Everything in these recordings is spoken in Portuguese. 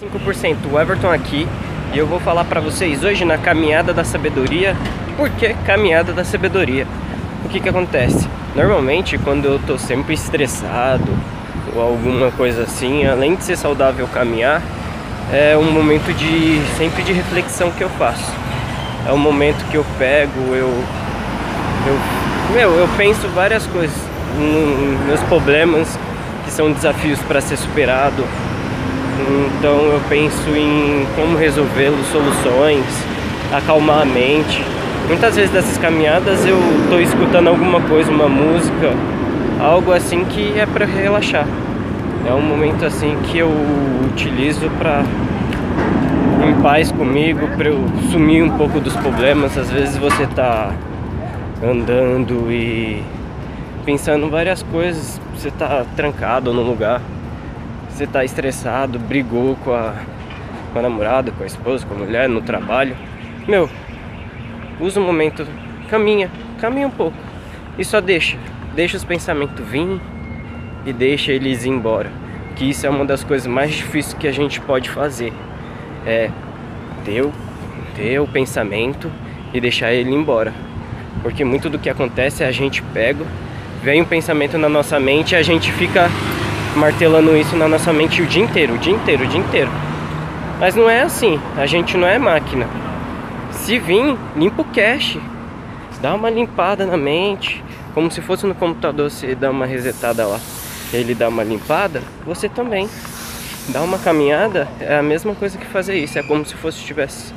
5%, o Everton aqui, e eu vou falar para vocês hoje na Caminhada da Sabedoria. Por que Caminhada da Sabedoria? O que que acontece? Normalmente quando eu tô sempre estressado ou alguma coisa assim, além de ser saudável caminhar, é um momento de sempre de reflexão que eu faço. É um momento que eu pego, eu penso várias coisas, meus problemas que são desafios para ser superado. Então eu penso em como resolvê-los, soluções, acalmar a mente. Muitas vezes dessas caminhadas eu estou escutando alguma coisa, uma música, algo assim que é para relaxar. É um momento assim que eu utilizo para em paz comigo, para eu sumir um pouco dos problemas. Às vezes você está andando e pensando em várias coisas, você está trancado num lugar, você tá estressado, brigou com a namorada, com a esposa, com a mulher, no trabalho. Meu, usa o momento, caminha um pouco e só deixa os pensamentos virem e deixa eles ir embora. Que isso é uma das coisas mais difíceis que a gente pode fazer, é ter o pensamento e deixar ele ir embora. Porque muito do que acontece é a gente pega, vem um pensamento na nossa mente e a gente fica martelando isso na nossa mente o dia inteiro. Mas não é assim, a gente não é máquina. Se vir, limpa o cache, dá uma limpada na mente, como se fosse no computador, você dá uma resetada lá, ele dá uma limpada, você também. Dá uma caminhada, é a mesma coisa que fazer isso, é como se fosse estivesse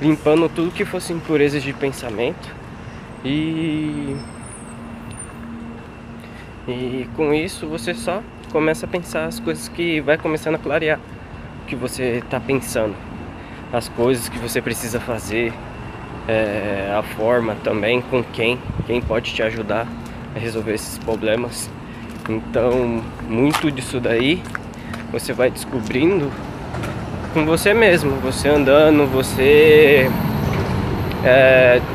limpando tudo que fosse impurezas de pensamento. E com isso você só começa a pensar as coisas que vai começando a clarear o que você está pensando, as coisas que você precisa fazer, a forma também, com quem pode te ajudar a resolver esses problemas. Então muito disso daí você vai descobrindo com você mesmo, você andando, você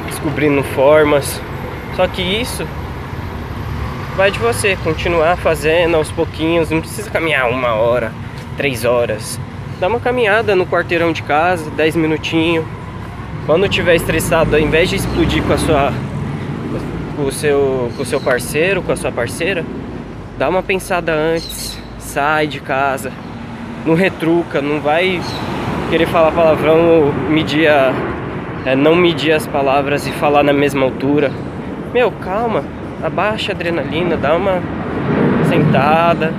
descobrindo formas. Só que isso vai de você continuar fazendo aos pouquinhos, não precisa caminhar 1 hora, 3 horas. Dá uma caminhada no quarteirão de casa, 10 minutinhos. Quando estiver estressado, ao invés de explodir com o seu parceiro, com a sua parceira, dá uma pensada antes, sai de casa, não retruca, não vai querer falar palavrão ou não medir as palavras e falar na mesma altura. Meu, calma. Abaixa a adrenalina, dá uma sentada,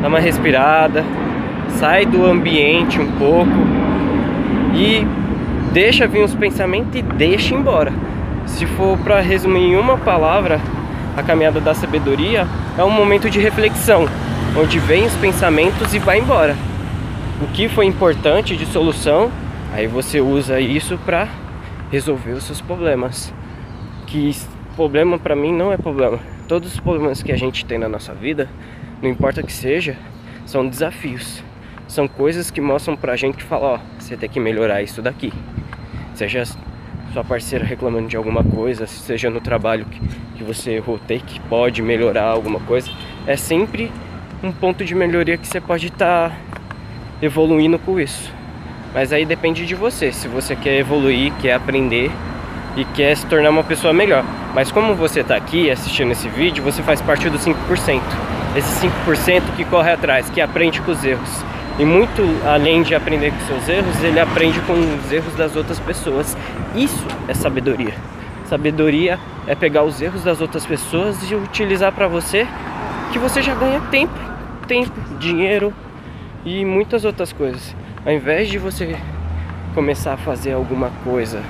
dá uma respirada, sai do ambiente um pouco e deixa vir os pensamentos e deixa embora. Se for para resumir em uma palavra, a Caminhada da Sabedoria é um momento de reflexão, onde vem os pensamentos e vai embora. O que foi importante de solução, aí você usa isso para resolver os seus problemas. Que problema para mim não é problema. Todos os problemas que a gente tem na nossa vida, não importa que seja, são desafios. São coisas que mostram pra gente que fala, ó, você tem que melhorar isso daqui. Seja sua parceira reclamando de alguma coisa, seja no trabalho que você errou, que pode melhorar alguma coisa. É sempre um ponto de melhoria que você pode estar evoluindo com isso. Mas aí depende de você, se você quer evoluir, quer aprender e quer se tornar uma pessoa melhor. Mas como você está aqui assistindo esse vídeo, você faz parte dos 5%. Esse 5% que corre atrás, que aprende com os erros. E muito além de aprender com seus erros, ele aprende com os erros das outras pessoas. Isso é sabedoria. Sabedoria é pegar os erros das outras pessoas e utilizar para você, que você já ganha tempo, dinheiro e muitas outras coisas. Ao invés de você começar a fazer alguma coisa,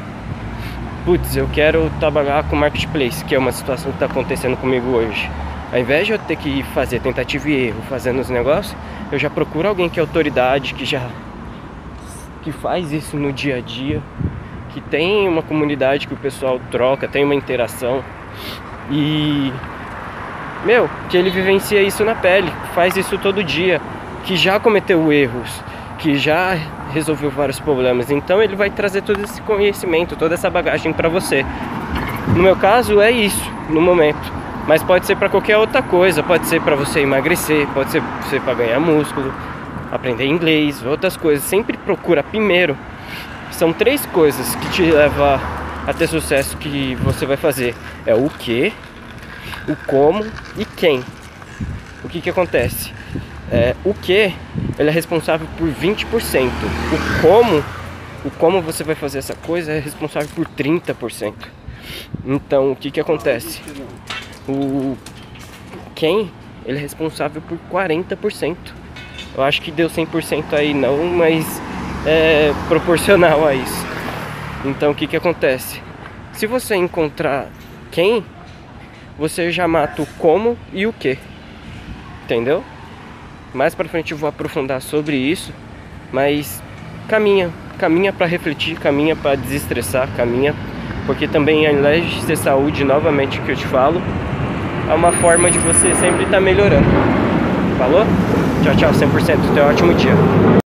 putz, eu quero trabalhar com marketplace, que é uma situação que está acontecendo comigo hoje. Ao invés de eu ter que fazer tentativa e erro fazendo os negócios, eu já procuro alguém que é autoridade, que faz isso no dia a dia, que tem uma comunidade que o pessoal troca, tem uma interação e, meu, que ele vivencia isso na pele, faz isso todo dia, que já cometeu erros, que já resolveu vários problemas. Então ele vai trazer todo esse conhecimento, toda essa bagagem para você. No meu caso é isso, no momento. Mas pode ser para qualquer outra coisa. Pode ser para você emagrecer, pode ser para ganhar músculo, aprender inglês, outras coisas. Sempre procura primeiro. São três coisas que te levam a ter sucesso que você vai fazer. É o que, o como e quem. O que que acontece? O que, ele é responsável por 20%. O como você vai fazer essa coisa é responsável por 30%. Então, o que que acontece? O quem, ele é responsável por 40%. Eu acho que deu 100% aí não, mas é proporcional a isso. Então, o que que acontece? Se você encontrar quem, você já mata o como e o que. Entendeu? Mais pra frente eu vou aprofundar sobre isso, mas caminha pra refletir, caminha pra desestressar, caminha, porque também, além de ter saúde, novamente que eu te falo, é uma forma de você sempre estar melhorando. Falou? Tchau, tchau, 100%, tenha um ótimo dia.